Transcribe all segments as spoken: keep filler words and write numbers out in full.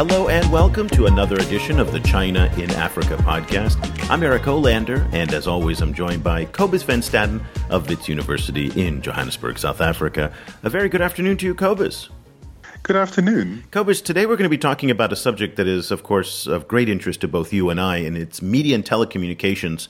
Hello and welcome to another edition of the China in Africa podcast. I'm Eric Olander, and as always, I'm joined by Kobus van Staden of Wits University in Johannesburg, South Africa. A very good afternoon to you, Kobus. Good afternoon. Kobus, today we're going to be talking about a subject that is, of course, of great interest to both you and I, and it's media and telecommunications.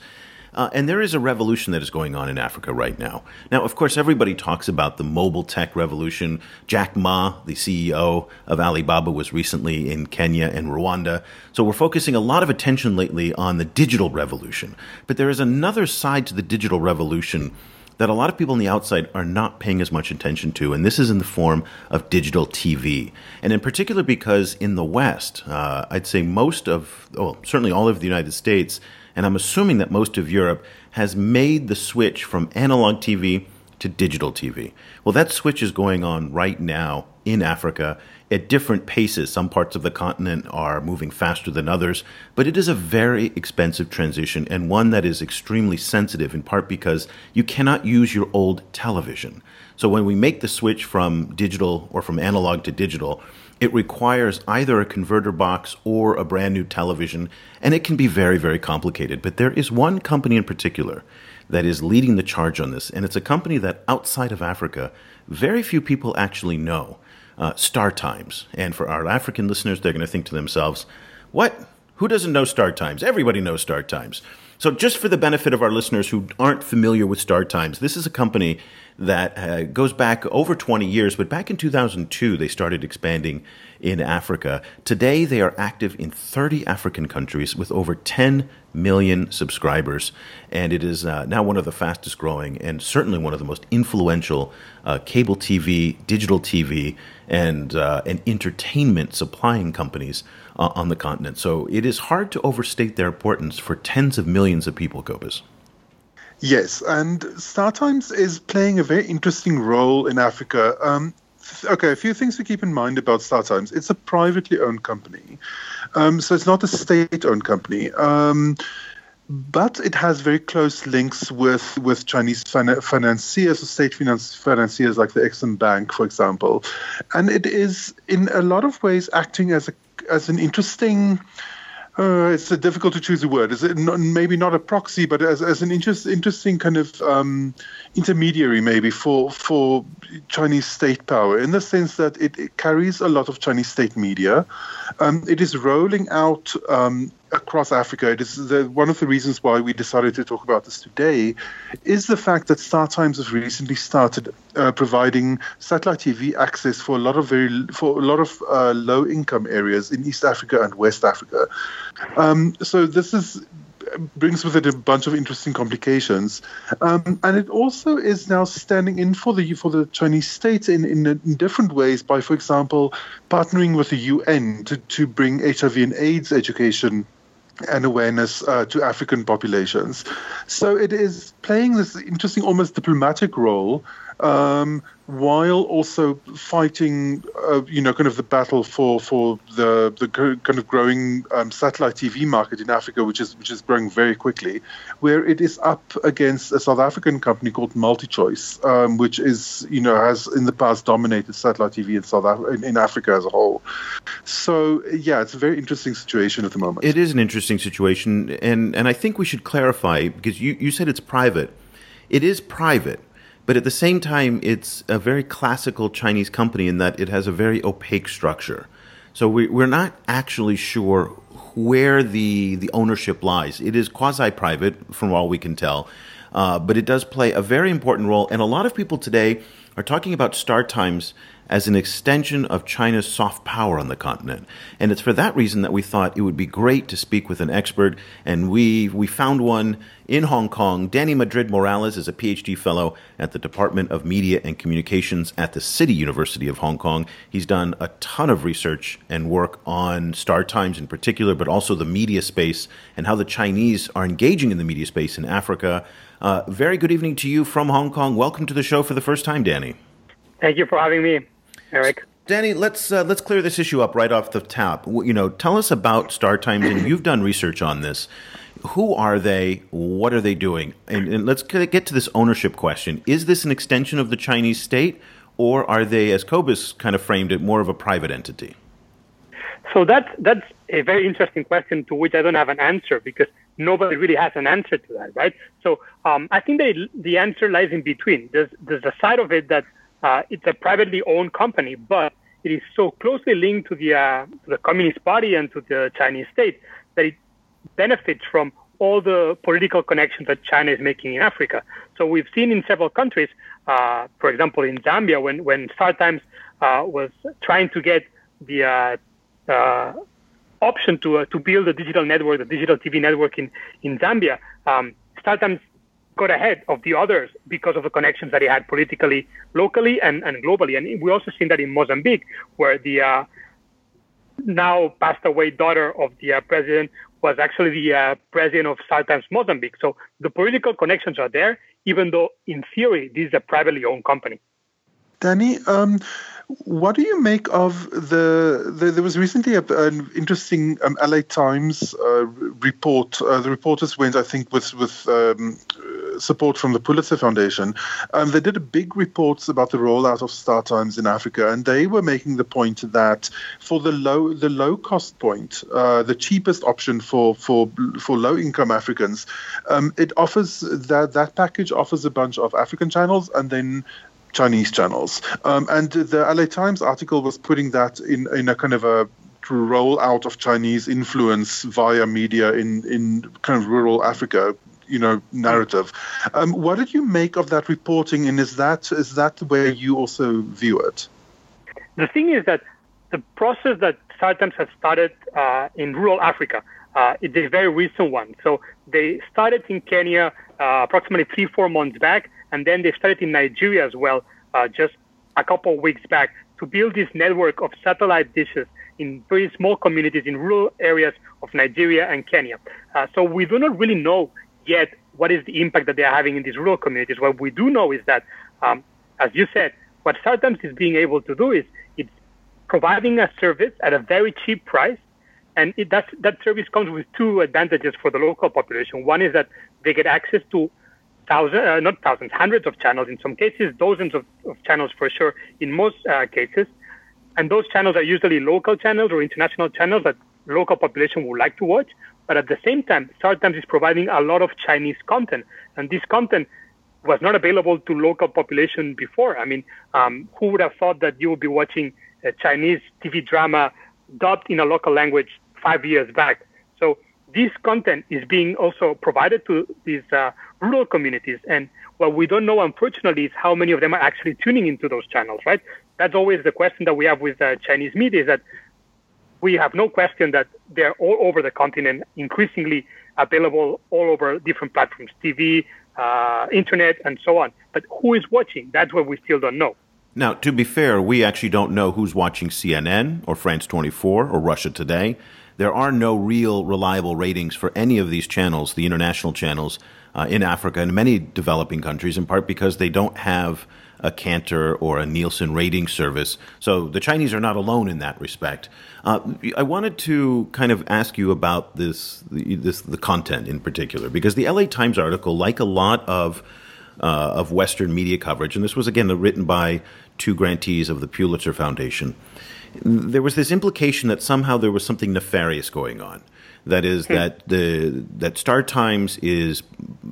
Uh, and there is a revolution that is going on in Africa right now. Now, of course, everybody talks about the mobile tech revolution. Jack Ma, the C E O of Alibaba, was recently in Kenya and Rwanda. So we're focusing a lot of attention lately on the digital revolution. But there is another side to the digital revolution that a lot of people on the outside are not paying as much attention to, and this is in the form of digital T V. And in particular because in the West, uh, I'd say most of, well, certainly all of the United States, and I'm assuming that most of Europe, has made the switch from analog T V to digital T V. Well, that switch is going on right now in Africa at different paces. Some parts of the continent are moving faster than others, but it is a very expensive transition and one that is extremely sensitive, in part because you cannot use your old television. So when we make the switch from digital or from analog to digital, it requires either a converter box or a brand new television, and it can be very, very complicated. But there is one company in particular that is leading the charge on this, and it's a company that outside of Africa, very few people actually know, uh, StarTimes. And for our African listeners, they're going to think to themselves, what? Who doesn't know StarTimes? Everybody knows StarTimes. So just for the benefit of our listeners who aren't familiar with StarTimes, this is a company that uh, goes back over twenty years, but back in two thousand two, they started expanding in Africa. Today, they are active in thirty African countries with over ten million subscribers, and it is uh, now one of the fastest growing and certainly one of the most influential uh, cable T V, digital T V, and, uh, and entertainment supplying companies uh, on the continent. So it is hard to overstate their importance for tens of millions of people, Kobus. Yes, and StarTimes is playing a very interesting role in Africa. Um, th- okay, a few things to keep in mind about StarTimes. It's a privately owned company, um, so it's not a state-owned company. Um, but it has very close links with, with Chinese fin- financiers, or state finance- financiers like the Exim Bank, for example. And it is, in a lot of ways, acting as a as an interesting... Uh, it's difficult to choose a word. Is it not, maybe not a proxy, but as, as an interest, interesting kind of um, intermediary, maybe for for Chinese state power, in the sense that it, it carries a lot of Chinese state media. Um, it is rolling out um, across Africa. It is the, one of the reasons why we decided to talk about this today is the fact that StarTimes has recently started uh, providing satellite T V access for a lot of very for a lot of uh, low-income areas in East Africa and West Africa. Um, so this is brings with it a bunch of interesting complications, um, and it also is now standing in for the for the Chinese state in, in, in different ways by, for example, partnering with the U N to, to bring H I V and AIDS education and awareness uh, to African populations. So it is playing this interesting, almost diplomatic role, um, while also fighting, uh, you know, kind of the battle for for the the kind of growing um, satellite T V market in Africa, which is which is growing very quickly, where it is up against a South African company called MultiChoice, um, which is, you know, has in the past dominated satellite T V in South Af- in, in Africa as a whole. So yeah, it's a very interesting situation at the moment. It is an interesting situation, and and I think we should clarify, because you you said it's private. It is private. But at the same time, it's a very classical Chinese company in that it has a very opaque structure. So we, we're not actually sure where the, the ownership lies. It is quasi-private, from all we can tell. Uh, but it does play a very important role. And a lot of people today are talking about StarTimes as an extension of China's soft power on the continent. And it's for that reason that we thought it would be great to speak with an expert. And we we found one in Hong Kong. Dani Madrid-Morales is a P H D fellow at the Department of Media and Communications at the City University of Hong Kong. He's done a ton of research and work on StarTimes in particular, but also the media space and how the Chinese are engaging in the media space in Africa. Uh, very good evening to you from Hong Kong. Welcome to the show for the first time, Dani. Thank you for having me, Eric. Dani, let's uh, let's clear this issue up right off the top. You know, tell us about StarTimes, and you've done research on this. Who are they? What are they doing? And, and let's get to this ownership question. Is this an extension of the Chinese state, or are they, as Kobus kind of framed it, more of a private entity? So that, that's a very interesting question to which I don't have an answer, because nobody really has an answer to that, right? So um, I think they, the answer lies in between. There's, there's a side of it that uh, it's a privately owned company, but it is so closely linked to the, uh, to the Communist Party and to the Chinese state that it benefits from all the political connections that China is making in Africa. So we've seen in several countries, uh, for example, in Zambia, when, when StarTimes uh, was trying to get the uh, Uh, option to uh, to build a digital network, a digital T V network in in Zambia, um, StarTimes got ahead of the others because of the connections that he had politically, locally, and, and globally. And we also seen that in Mozambique, where the uh, now passed away daughter of the uh, president was actually the uh, president of StarTimes Mozambique. So the political connections are there, even though in theory this is a privately owned company. Dani, um, what do you make of the, the there was recently a, an interesting um, L A Times uh, report. Uh, the reporters went, I think, with, with um, support from the Pulitzer Foundation. Um, they did a big report about the rollout of StarTimes in Africa, and they were making the point that for the low the low cost point, uh, the cheapest option for for, for low-income Africans, um, it offers that, that package offers a bunch of African channels and then Chinese channels. Um, and the L A Times article was putting that in, in a kind of a rollout of Chinese influence via media in, in kind of rural Africa, you know, narrative. Um, what did you make of that reporting? And is that is that the way you also view it? The thing is that the process that StarTimes has started uh, in rural Africa, uh, it's a very recent one. So they started in Kenya uh, approximately three, four months back. And then they started in Nigeria as well, uh, just a couple of weeks back, to build this network of satellite dishes in very small communities in rural areas of Nigeria and Kenya. Uh, so we do not really know yet what is the impact that they are having in these rural communities. What we do know is that, um, as you said, what StarTimes is being able to do is it's providing a service at a very cheap price. And it, that, that service comes with two advantages for the local population. One is that they get access to Thousands, uh, not thousands, hundreds of channels in some cases, dozens of, of channels for sure in most uh, cases. And those channels are usually local channels or international channels that local population would like to watch. But at the same time, StarTimes is providing a lot of Chinese content. And this content was not available to local population before. I mean, um, who would have thought that you would be watching a Chinese T V drama dubbed in a local language five years back? So this content is being also provided to these uh, rural communities. And what we don't know, unfortunately, is how many of them are actually tuning into those channels, right? That's always the question that we have with uh, Chinese media, is that we have no question that they're all over the continent, increasingly available all over different platforms, T V, uh, internet, and so on. But who is watching? That's what we still don't know. Now, to be fair, we actually don't know who's watching C N N or France twenty-four or Russia Today. There are no real reliable ratings for any of these channels, the international channels, uh, in Africa and many developing countries, in part because they don't have a Kantar or a Nielsen rating service. So the Chinese are not alone in that respect. Uh, I wanted to kind of ask you about this, this, the content in particular, because the L A Times article, like a lot of uh, of Western media coverage, and this was, again, written by two grantees of the Pulitzer Foundation, there was this implication that somehow there was something nefarious going on. That is, okay. that the that StarTimes is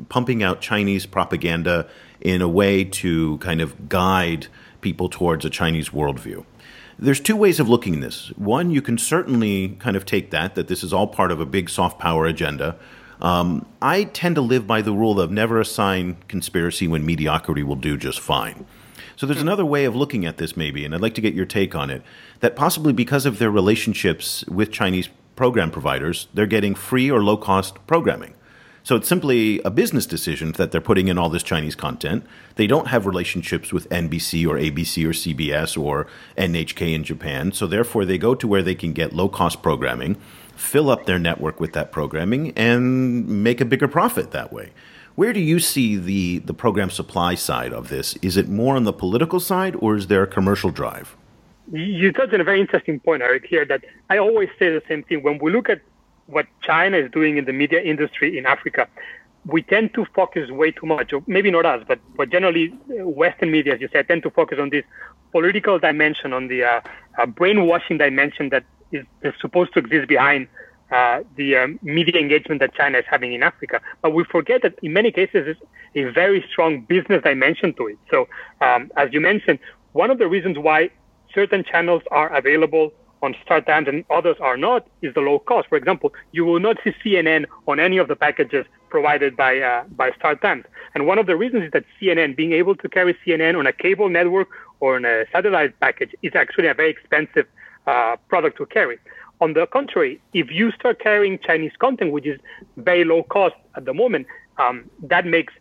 pumping out Chinese propaganda in a way to kind of guide people towards a Chinese worldview. There's two ways of looking at this. One, you can certainly kind of take that, that this is all part of a big soft power agenda. Um, I tend to live by the rule of never assign conspiracy when mediocrity will do just fine. So there's another way of looking at this maybe, and I'd like to get your take on it, that possibly because of their relationships with Chinese program providers, they're getting free or low-cost programming. So it's simply a business decision that they're putting in all this Chinese content. They don't have relationships with N B C or A B C or C B S or N H K in Japan, so therefore they go to where they can get low-cost programming, fill up their network with that programming, and make a bigger profit that way. Where do you see the, the program supply side of this? Is it more on the political side, or is there a commercial drive? You touched on a very interesting point, Eric, here, that I always say the same thing. When we look at what China is doing in the media industry in Africa, we tend to focus way too much, or maybe not us, but, but generally Western media, as you said, tend to focus on this political dimension, on the uh, uh, brainwashing dimension that is, is supposed to exist behind uh, the um, media engagement that China is having in Africa. But we forget that in many cases, there's a very strong business dimension to it. So um, as you mentioned, one of the reasons why certain channels are available on StarTimes and others are not is the low cost. For example, you will not see C N N on any of the packages provided by uh, by StarTimes. And one of the reasons is that C N N, being able to carry C N N on a cable network or on a satellite package, is actually a very expensive uh, product to carry. On the contrary, if you start carrying Chinese content, which is very low cost at the moment, um, that makes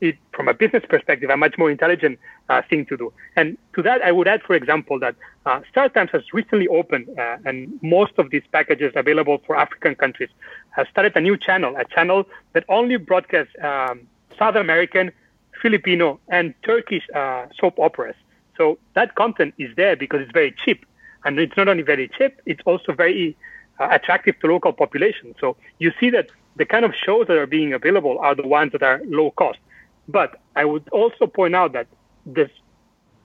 it, from a business perspective, a much more intelligent uh, thing to do. And to that, I would add, for example, that uh, StarTimes has recently opened, uh, and most of these packages available for African countries, has started a new channel, a channel that only broadcasts um, South American, Filipino, and Turkish uh, soap operas. So that content is there because it's very cheap. And it's not only very cheap, it's also very uh, attractive to local populations. So you see that the kind of shows that are being available are the ones that are low cost. But I would also point out that there's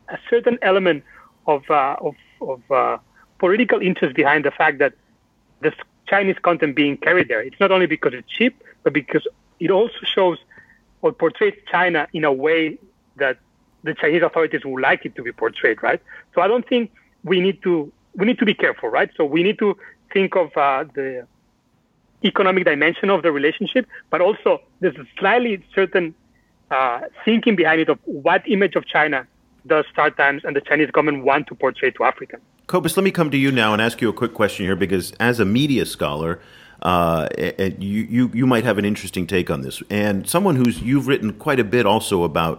a certain element of uh, of, of uh, political interest behind the fact that there's Chinese content being carried there. It's not only because it's cheap, but because it also shows or portrays China in a way that the Chinese authorities would like it to be portrayed, right? So I don't think we need to we need to be careful, right? So we need to think of uh, the economic dimension of the relationship, but also there's a slightly certain Uh, thinking behind it of what image of China does StarTimes and the Chinese government want to portray to Africa. Kobus, let me come to you now and ask you a quick question here, because as a media scholar, uh, you, you, you might have an interesting take on this. And someone who's you've written quite a bit also about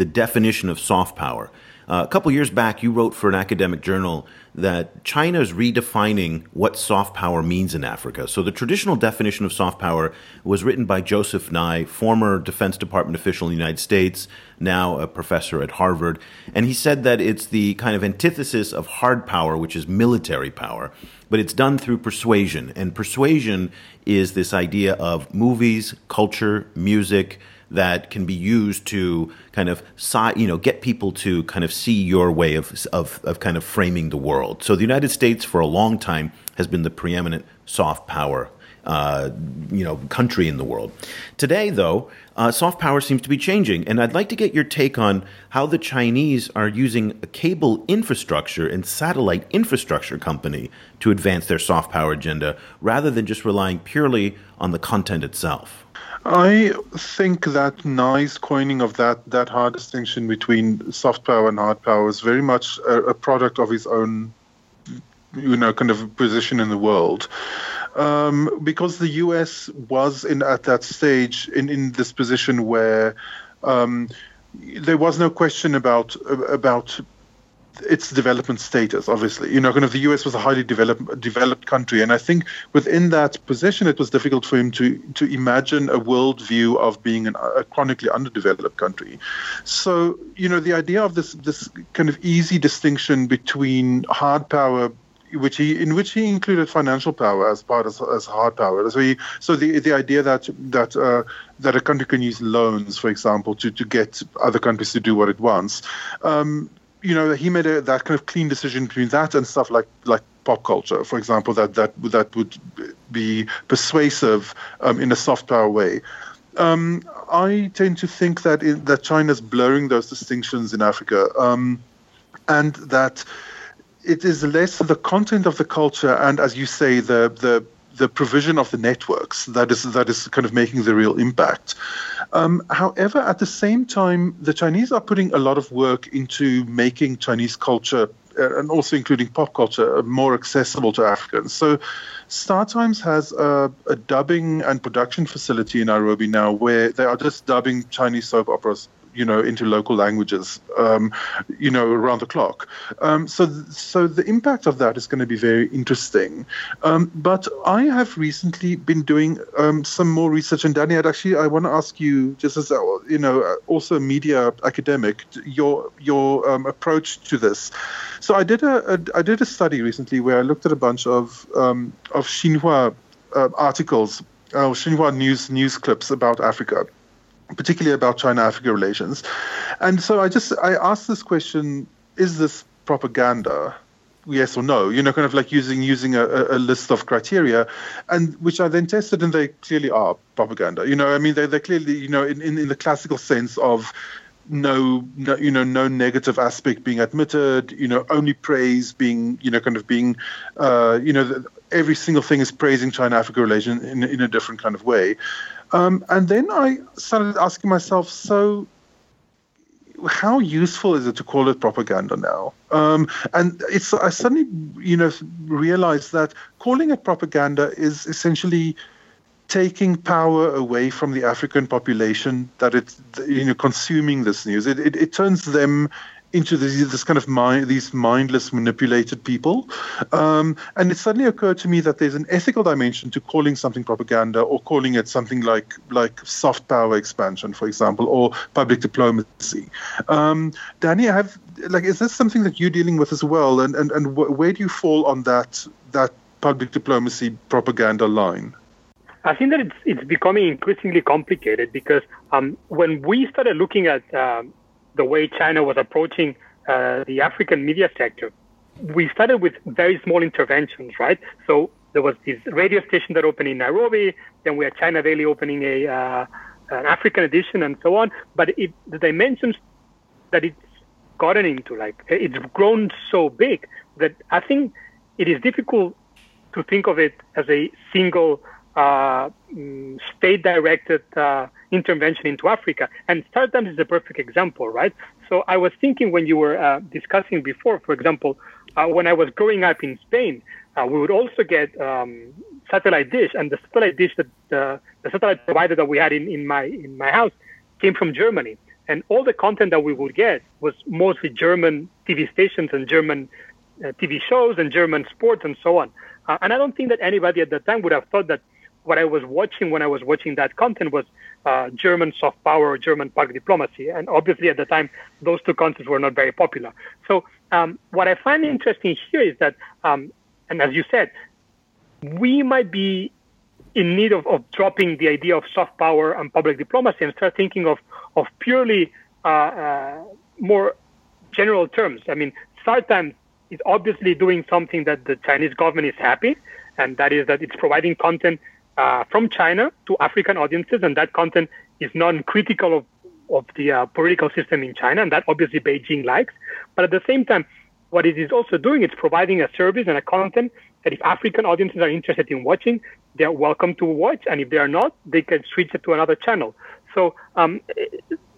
the definition of soft power. Uh, a couple years back, you wrote for an academic journal that China is redefining what soft power means in Africa. So the traditional definition of soft power was written by Joseph Nye, former Defense Department official in the United States, now a professor at Harvard. And he said that it's the kind of antithesis of hard power, which is military power, but it's done through persuasion. And persuasion is this idea of movies, culture, music, that can be used to kind of, you know, get people to kind of see your way of, of of kind of framing the world. So the United States for a long time has been the preeminent soft power, uh, you know, country in the world. Today, though, uh, soft power seems to be changing. And I'd like to get your take on how the Chinese are using a cable infrastructure and satellite infrastructure company to advance their soft power agenda, rather than just relying purely on the content itself. I think that Nye's coining of that that hard distinction between soft power and hard power is very much a, a product of his own, you know, kind of position in the world. Um, because the U S was in at that stage in, in this position where um, there was no question about about. its development status, obviously. You know, kind of the U S was a highly developed developed country. And I think within that position, it was difficult for him to, to imagine a worldview of being an, a chronically underdeveloped country. So, you know, the idea of this this kind of easy distinction between hard power, which he in which he included financial power as part of as hard power. So he, so the the idea that that uh, that a country can use loans, for example, to, to get other countries to do what it wants. Um, You know, he made a, that kind of clean decision between that and stuff like like pop culture, for example, that that that would be persuasive um, in a soft power way. Um, I tend to think that in, that China's blurring those distinctions in Africa, um, and that it is less the content of the culture and, as you say, the the. the provision of the networks that is that is kind of making the real impact. Um, however, at the same time, the Chinese are putting a lot of work into making Chinese culture, uh, and also including pop culture, more accessible to Africans. So StarTimes has a, a dubbing and production facility in Nairobi now where they are just dubbing Chinese soap operas, you know, into local languages, um, you know, around the clock. Um, so, th- so the impact of that is going to be very interesting. Um, but I have recently been doing um, some more research, and Dani, I'd actually, I want to ask you, just as, you know, also a media academic, your your um, approach to this. So, I did a, a I did a study recently where I looked at a bunch of um, of Xinhua uh, articles, uh, Xinhua news news clips about Africa, particularly about China-Africa relations. And so I just I asked this question, is this propaganda? yes or no, you know, kind of like using using a, a list of criteria, and which I then tested, and they clearly are propaganda. You know, I mean, they they're clearly, you know, in, in, in the classical sense of no, no, you know, no negative aspect being admitted, you know, only praise being, you know, kind of being, uh, you know, the, every single thing is praising China-Africa relation in, in a different kind of way. Um, and then I started asking myself, so how useful is it to call it propaganda now? Um, and it's I suddenly, you know, realized that calling it propaganda is essentially taking power away from the African population that it's, you know, consuming this news. It it, it turns them into this, this kind of mind, these mindless, manipulated people. Um, and it suddenly occurred to me that there's an ethical dimension to calling something propaganda, or calling it something like like soft power expansion, for example, or public diplomacy. Um, Dani, I have, like, is this something that you're dealing with as well? And and and wh- where do you fall on that that public diplomacy propaganda line? I think that it's it's becoming increasingly complicated, because um, when we started looking at um, the way China was approaching uh, the African media sector, we started with very small interventions, right? So there was this radio station that opened in Nairobi, then we had China Daily opening a uh, an African edition, and so on. But it, the dimensions that it's gotten into, like, it's grown so big that I think it is difficult to think of it as a single uh, state-directed uh, intervention into Africa. And StarTimes is a perfect example, right? So I was thinking when you were uh, discussing before, for example, uh, when I was growing up in Spain, uh, we would also get um, satellite dish, and the satellite dish that uh, the satellite provider that we had in, in my in my house came from Germany, and all the content that we would get was mostly German T V stations and German uh, T V shows and German sports and so on. Uh, and I don't think that anybody at that time would have thought that what I was watching when I was watching that content was uh, German soft power or German public diplomacy. And obviously at the time, those two concepts were not very popular. So um, what I find interesting here is that, um, and as you said, we might be in need of, of dropping the idea of soft power and public diplomacy and start thinking of, of purely uh, uh, more general terms. I mean, StarTimes is obviously doing something that the Chinese government is happy, and that is that it's providing content Uh, from China to African audiences, and that content is non-critical of, of the uh, political system in China, and that obviously Beijing likes. But at the same time, what it is also doing is providing a service and a content that if African audiences are interested in watching, they're welcome to watch, and if they are not, they can switch it to another channel. So um,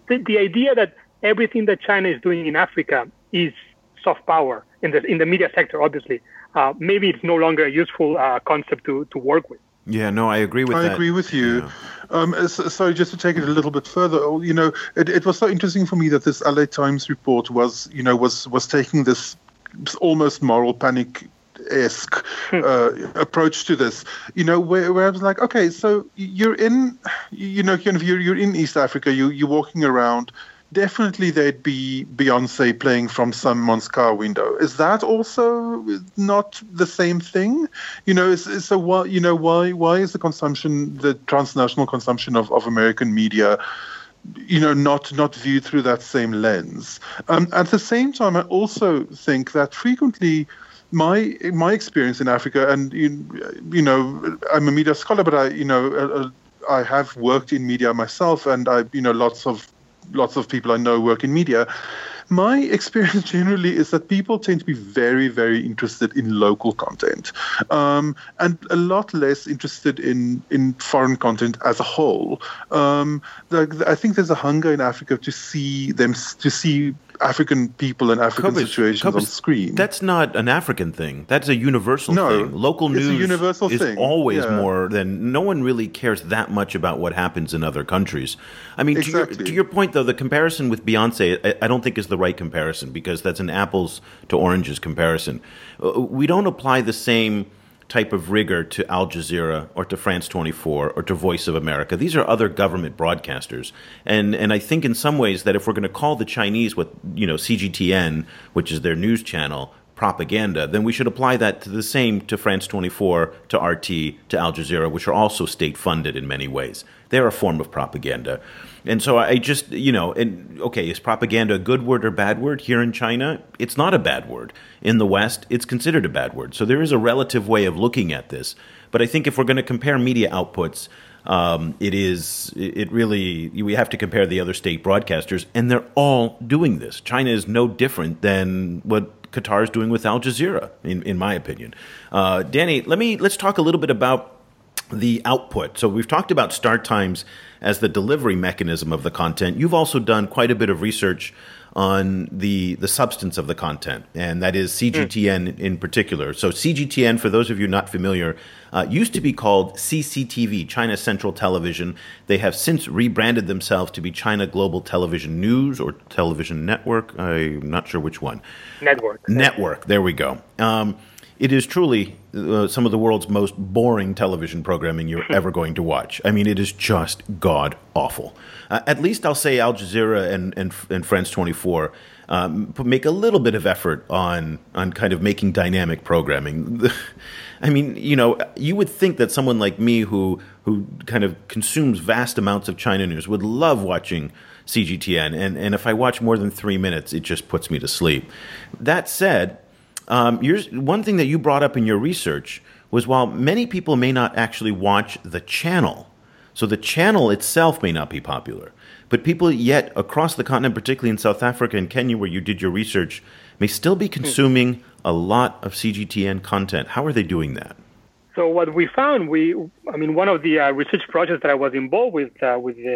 the, the idea that everything that China is doing in Africa is soft power, in the, in the media sector, obviously, uh, maybe it's no longer a useful uh, concept to, to work with. Yeah, no, I agree with I that. I agree with you. Yeah. Um, so, so just to take it a little bit further, you know, it, it was so interesting for me that this L A Times report was, you know, was was taking this almost moral panic-esque uh, approach to this, you know, where, where I was like, okay, so you're in, you know, kind of you're, you're in East Africa, you, you're walking around. Definitely there'd be Beyonce playing from someone's car window. Is that also not the same thing? You know, so why, you know, why why is the consumption, the transnational consumption of, of American media, you know, not not viewed through that same lens? Um, at the same time, I also think that frequently my my experience in Africa, and, you, you know, I'm a media scholar, but I, you know, I have worked in media myself, and I, you know, lots of Lots of people I know work in media. My experience generally is that people tend to be very, very interested in local content, um, and a lot less interested in, in foreign content as a whole. Um, the, the, I think there's a hunger in Africa to see them, to see African people and African Kobus, situations Kobus, on screen. That's not an African thing. That's a universal no, thing. Local news a universal is thing. always yeah. more than... No one really cares that much about what happens in other countries. I mean, exactly. to, your, to your point, though, the comparison with Beyonce, I, I don't think is the right comparison, because that's an apples to oranges comparison. We don't apply the same type of rigor to Al Jazeera or to France twenty-four or to Voice of America. These are other government broadcasters. And and I think in some ways that if we're going to call the Chinese what, you know, C G T N, which is their news channel, propaganda, then we should apply that to the same to France twenty-four, to R T, to Al Jazeera, which are also state-funded in many ways. They're a form of propaganda. And so I just, you know, and okay, is propaganda a good word or bad word? Here in China, it's not a bad word. In the West, it's considered a bad word. So there is a relative way of looking at this. But I think if we're going to compare media outputs, um, it is, it really, we have to compare the other state broadcasters, and they're all doing this. China is no different than what Qatar is doing with Al Jazeera, in, in my opinion. Uh, Dani, let me let's talk a little bit about the output. So we've talked about StarTimes as the delivery mechanism of the content. You've also done quite a bit of research on the the substance of the content, and that is C G T N mm. in particular. So C G T N, for those of you not familiar, uh, used to be called C C T V, China Central Television. They have since rebranded themselves to be China Global Television News or Television Network. I'm not sure which one. Network. Network. There we go. Um, it is truly uh, some of the world's most boring television programming you're ever going to watch. I mean, it is just god-awful. Uh, at least I'll say Al Jazeera and, and, and France twenty-four um, make a little bit of effort on, on kind of making dynamic programming. I mean, you know, you would think that someone like me who who kind of consumes vast amounts of China news would love watching C G T N. And, and if I watch more than three minutes, it just puts me to sleep. That said, Um, yours, one thing that you brought up in your research was while many people may not actually watch the channel, so the channel itself may not be popular, but people yet across the continent, particularly in South Africa and Kenya where you did your research, may still be consuming a lot of C G T N content. How are they doing that? So what we found, we, I mean, one of the uh, research projects that I was involved with, uh, with uh,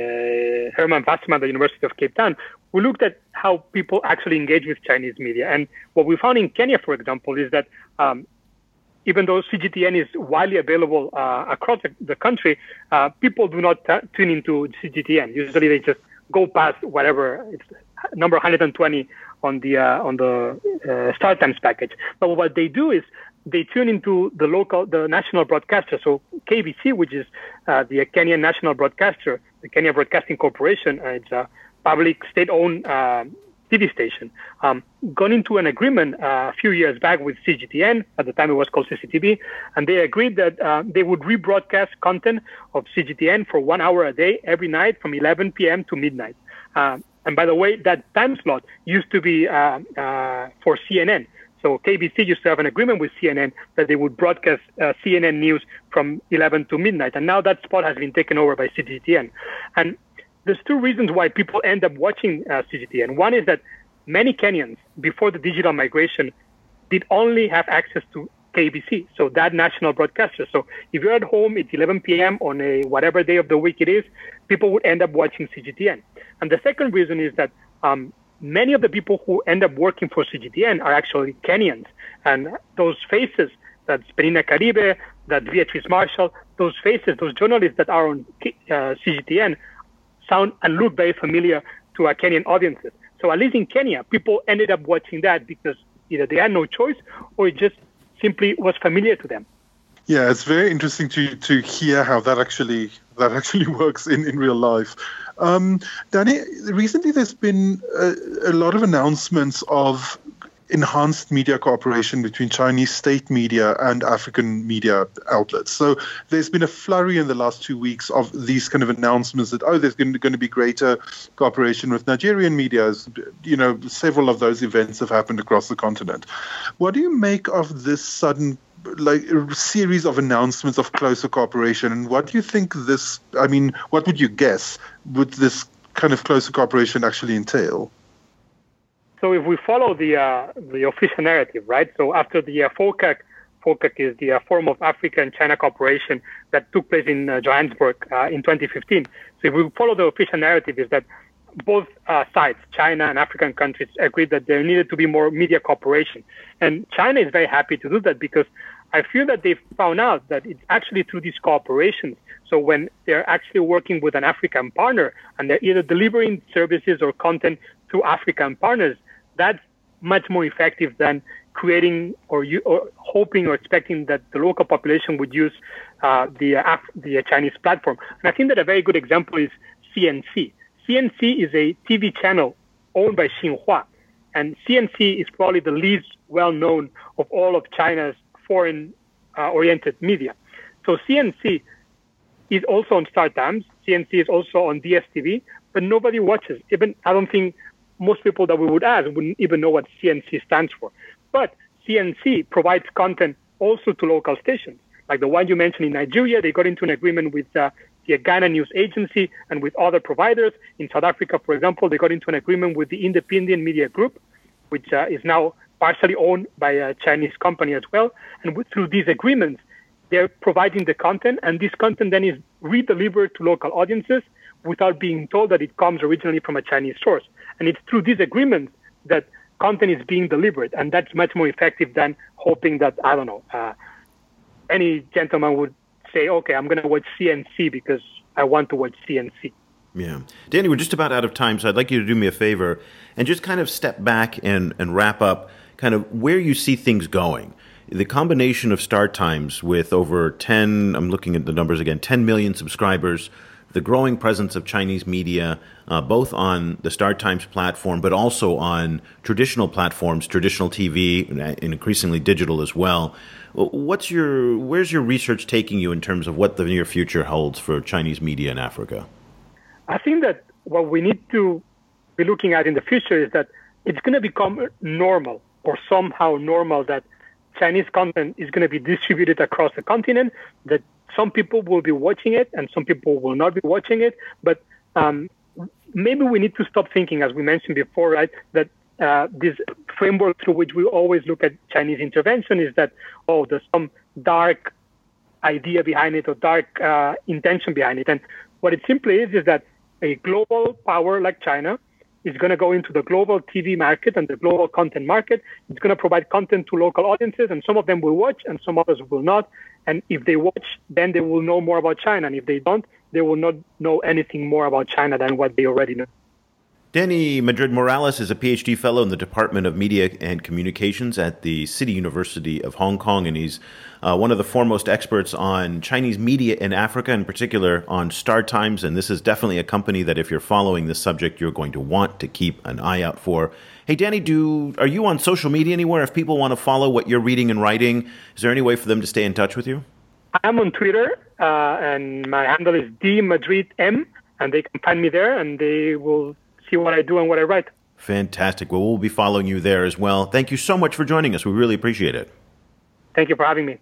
Herman Wasserman at the University of Cape Town, we looked at how people actually engage with Chinese media. And what we found in Kenya, for example, is that um, even though C G T N is widely available uh, across the, the country, uh, people do not t- tune into C G T N. Usually they just go past whatever, it's number one hundred twenty on the uh, on the uh, StarTimes package. But what they do is they tune into the local, the national broadcaster. So K B C, which is uh, the Kenyan national broadcaster, the Kenya Broadcasting Corporation, uh, it's a public state-owned uh, T V station, um, gone into an agreement uh, a few years back with C G T N, at the time it was called C C T V, and they agreed that uh, they would rebroadcast content of C G T N for one hour a day, every night from eleven p.m. to midnight. Um, and by the way, that time slot used to be uh, uh, for C N N. So K B C used to have an agreement with C N N that they would broadcast uh, C N N news from eleven to midnight. And now that spot has been taken over by C G T N. And there's two reasons why people end up watching uh, C G T N. One is that many Kenyans, before the digital migration, did only have access to K B C, so that national broadcaster. So if you're at home, it's eleven p.m. on a whatever day of the week it is, people would end up watching C G T N. And the second reason is that um, many of the people who end up working for C G T N are actually Kenyans. And those faces, that's Penina Karibe, that Beatrice Marshall, those faces, those journalists that are on uh, C G T N sound and look very familiar to our Kenyan audiences. So at least in Kenya, people ended up watching that because either they had no choice or it just simply was familiar to them. Yeah, it's very interesting to to hear how that actually that actually works in, in real life. Um, Dani, recently there's been a, a lot of announcements of enhanced media cooperation between Chinese state media and African media outlets. So there's been a flurry in the last two weeks of these kind of announcements that, oh, there's going to be greater cooperation with Nigerian media. You know, several of those events have happened across the continent. What do you make of this sudden like a series of announcements of closer cooperation? And what do you think this, I mean, what would you guess would this kind of closer cooperation actually entail? So if we follow the uh, the official narrative, right? So after the uh, FOCAC, FOCAC is the uh, Forum of Africa and China Cooperation that took place in uh, Johannesburg uh, in twenty fifteen. So if we follow the official narrative, is that both uh, sides, China and African countries, agreed that there needed to be more media cooperation. And China is very happy to do that because I feel that they've found out that it's actually through these cooperations. So when they're actually working with an African partner and they're either delivering services or content to African partners, that's much more effective than creating or, you, or hoping or expecting that the local population would use uh, the, uh, Af- the Chinese platform. And I think that a very good example is C N C. C N C is a T V channel owned by Xinhua. And C N C is probably the least well-known of all of China's foreign-oriented uh, media. So C N C is also on StarTimes. C N C is also on D S T V, but nobody watches. Even I don't think most people that we would ask wouldn't even know what C N C stands for. But C N C provides content also to local stations, like the one you mentioned in Nigeria. They got into an agreement with uh, the Ghana News Agency and with other providers. In South Africa, for example, they got into an agreement with the Independent Media Group, which uh, is now partially owned by a Chinese company as well. And with, through these agreements, they're providing the content, and this content then is re-delivered to local audiences without being told that it comes originally from a Chinese source. And it's through these agreements that content is being delivered, and that's much more effective than hoping that, I don't know, uh, any gentleman would say, okay, I'm going to watch C N C because I want to watch C N C. Yeah. Dani, we're just about out of time, so I'd like you to do me a favor and just kind of step back and, and wrap up kind of where you see things going. The combination of StarTimes with over ten, I'm looking at the numbers again, ten million subscribers, the growing presence of Chinese media, uh, both on the StarTimes platform, but also on traditional platforms, traditional T V, and increasingly digital as well. What's your, where's your research taking you in terms of what the near future holds for Chinese media in Africa? I think that what we need to be looking at in the future is that it's going to become normal, or somehow normal, that Chinese content is going to be distributed across the continent, that some people will be watching it and some people will not be watching it. But um, maybe we need to stop thinking, as we mentioned before, right, that uh, this framework through which we always look at Chinese intervention is that, oh, there's some dark idea behind it or dark uh, intention behind it. And what it simply is is that a global power like China is going to go into the global T V market and the global content market. It's going to provide content to local audiences, and some of them will watch and some others will not. And if they watch, then they will know more about China. And if they don't, they will not know anything more about China than what they already know. Dani Madrid-Morales is a P H D fellow in the Department of Media and Communications at the City University of Hong Kong, and he's uh, one of the foremost experts on Chinese media in Africa, in particular on StarTimes, and this is definitely a company that if you're following this subject, you're going to want to keep an eye out for. Hey, Dani, do are you on social media anywhere? If people want to follow what you're reading and writing, is there any way for them to stay in touch with you? I'm on Twitter, uh, and my handle is D Madrid M, and they can find me there, and they will see what I do and what I write. Fantastic. Well, we'll be following you there as well. Thank you so much for joining us. We really appreciate it. Thank you for having me.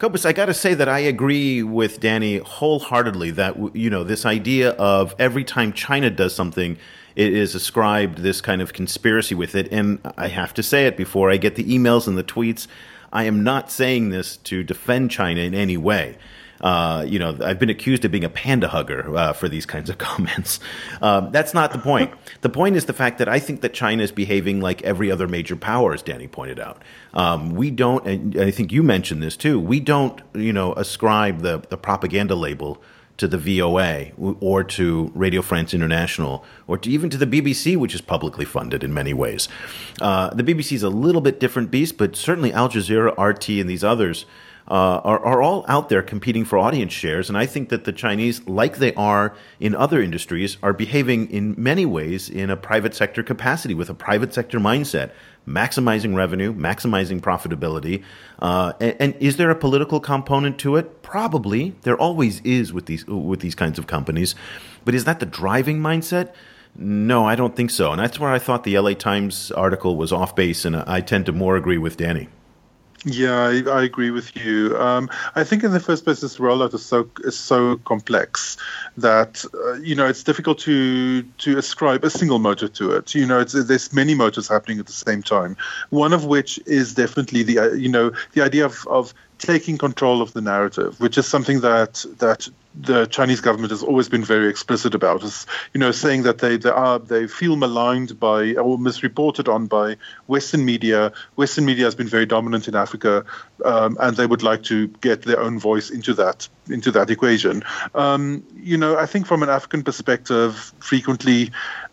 Kobus, I got to say that I agree with Dani wholeheartedly that, you know, this idea of every time China does something, it is ascribed this kind of conspiracy with it. And I have to say it before I get the emails and the tweets. I am not saying this to defend China in any way. Uh, you know, I've been accused of being a panda hugger uh, for these kinds of comments. Um, that's not the point. The point is the fact that I think that China is behaving like every other major power, as Dani pointed out. Um, we don't, and I think you mentioned this too, we don't, you know, ascribe the, the propaganda label to the V O A or to Radio France International or to even to the B B C, which is publicly funded in many ways. Uh, the B B C is a little bit different beast, but certainly Al Jazeera, R T, and these others Uh, are, are all out there competing for audience shares. And I think that the Chinese, like they are in other industries, are behaving in many ways in a private sector capacity with a private sector mindset, maximizing revenue, maximizing profitability. Uh, and, and is there a political component to it? Probably. There always is with these, with these kinds of companies. But is that the driving mindset? No, I don't think so. And that's where I thought the L A Times article was off base, and I tend to more agree with Dani. Yeah, I, I agree with you. Um, I think in the first place, this rollout is so is so complex that uh, you know it's difficult to to ascribe a single motive to it. You know, it's, there's many motives happening at the same time. One of which is definitely the uh, you know the idea of, of taking control of the narrative, which is something that that. the Chinese government has always been very explicit about, is, you know, saying that they they are they feel maligned by or misreported on by Western media. Western media has been very dominant in Africa, um, and they would like to get their own voice into that into that equation. Um, you know, I think from an African perspective, frequently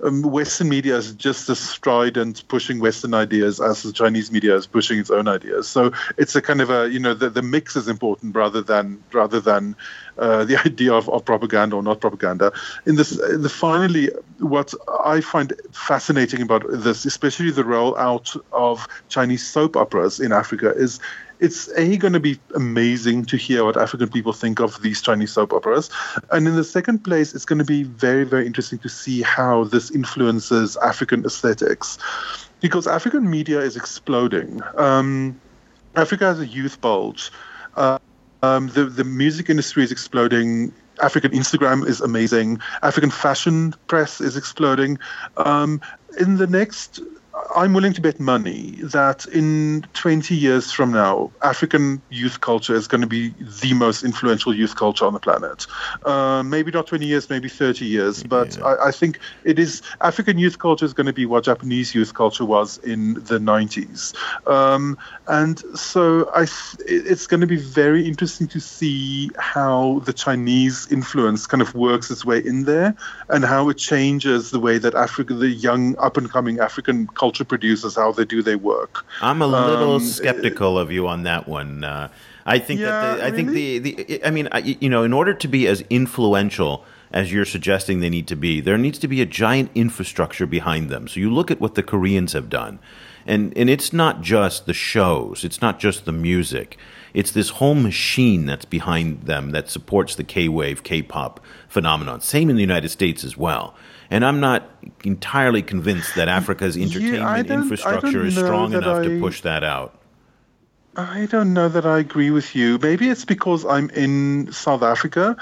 um, Western media is just as strident pushing Western ideas as the Chinese media is pushing its own ideas. So it's a kind of a you know the, the mix is important rather than rather than uh, the idea of, of propaganda or not propaganda. In this, in the, finally, what I find fascinating about this, especially the rollout of Chinese soap operas in Africa, is it's A, going to be amazing to hear what African people think of these Chinese soap operas. And in the second place, it's going to be very, very interesting to see how this influences African aesthetics, because African media is exploding. Um, Africa has a youth bulge. Uh, um, the, the music industry is exploding. African Instagram is amazing. African fashion press is exploding. Um, in the next... I'm willing to bet money that in twenty years from now, African youth culture is going to be the most influential youth culture on the planet. Uh, maybe not twenty years, maybe thirty years, but yeah. I, I think it is. African youth culture is going to be what Japanese youth culture was in the nineties. Um, and so I th- it's going to be very interesting to see how the Chinese influence kind of works its way in there, and how it changes the way that Africa, the young up-and-coming African culture Culture producers, how they do their work. I'm a little um, skeptical it, of you on that one. Uh, I think yeah, that the, I really? think the, the I mean, I, you know, in order to be as influential as you're suggesting they need to be, there needs to be a giant infrastructure behind them. So you look at what the Koreans have done, and and it's not just the shows, it's not just the music, it's this whole machine that's behind them that supports the K-wave, K-pop phenomenon. Same in the United States as well. And I'm not entirely convinced that Africa's entertainment yeah, infrastructure is strong enough I, to push that out. I don't know that I agree with you. Maybe it's because I'm in South Africa,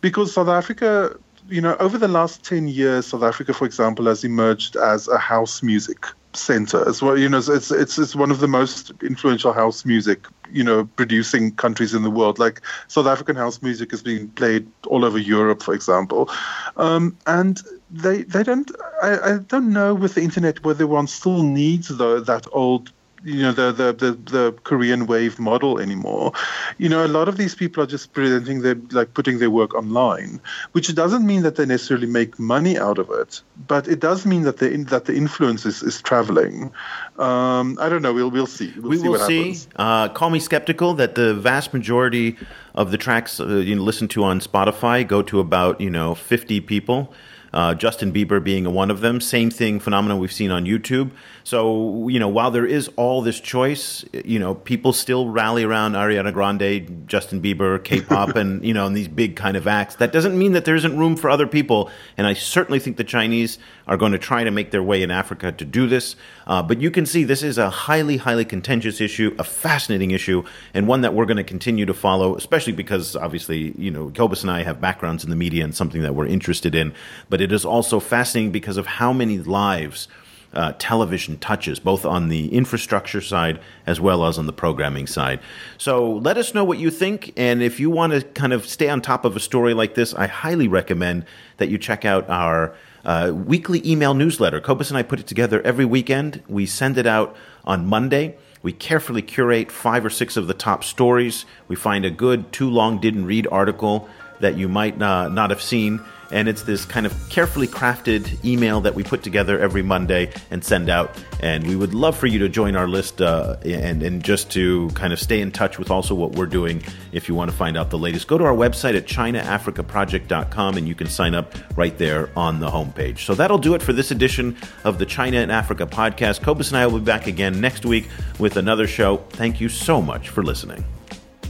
because South Africa, you know, over the last ten years, South Africa, for example, has emerged as a house music center as well. You know, it's it's it's one of the most influential house music, you know, producing countries in the world. Like South African house music is being played all over Europe, for example, um, and. They they don't I, I don't know with the internet whether one still needs the, that old you know the, the the the Korean wave model anymore. You know, a lot of these people are just presenting their like putting their work online, which doesn't mean that they necessarily make money out of it, but it does mean that the that the influence is, is traveling. Um, I don't know. We'll we'll see. We'll we see will what see. Happens. Uh, call me skeptical that the vast majority of the tracks uh, you know, listened to on Spotify go to about you know fifty people. Uh, Justin Bieber being one of them. Same thing, phenomenon we've seen on YouTube. So, you know, while there is all this choice, you know, people still rally around Ariana Grande, Justin Bieber, K-pop, and, you know, and these big kind of acts. That doesn't mean that there isn't room for other people. And I certainly think the Chinese are going to try to make their way in Africa to do this. Uh, but you can see this is a highly, highly contentious issue, a fascinating issue, and one that we're going to continue to follow, especially because, obviously, you know, Kobus and I have backgrounds in the media and something that we're interested in. But But it is also fascinating because of how many lives uh, television touches, both on the infrastructure side as well as on the programming side. So let us know what you think. And if you want to kind of stay on top of a story like this, I highly recommend that you check out our uh, weekly email newsletter. Kobus and I put it together every weekend. We send it out on Monday. We carefully curate five or six of the top stories. We find a good too long didn't read article that you might uh, not have seen. And it's this kind of carefully crafted email that we put together every Monday and send out. And we would love for you to join our list uh, and, and just to kind of stay in touch with also what we're doing. If you want to find out the latest, go to our website at China Africa Project dot com and you can sign up right there on the homepage. So that'll do it for this edition of the China and Africa podcast. Kobus and I will be back again next week with another show. Thank you so much for listening.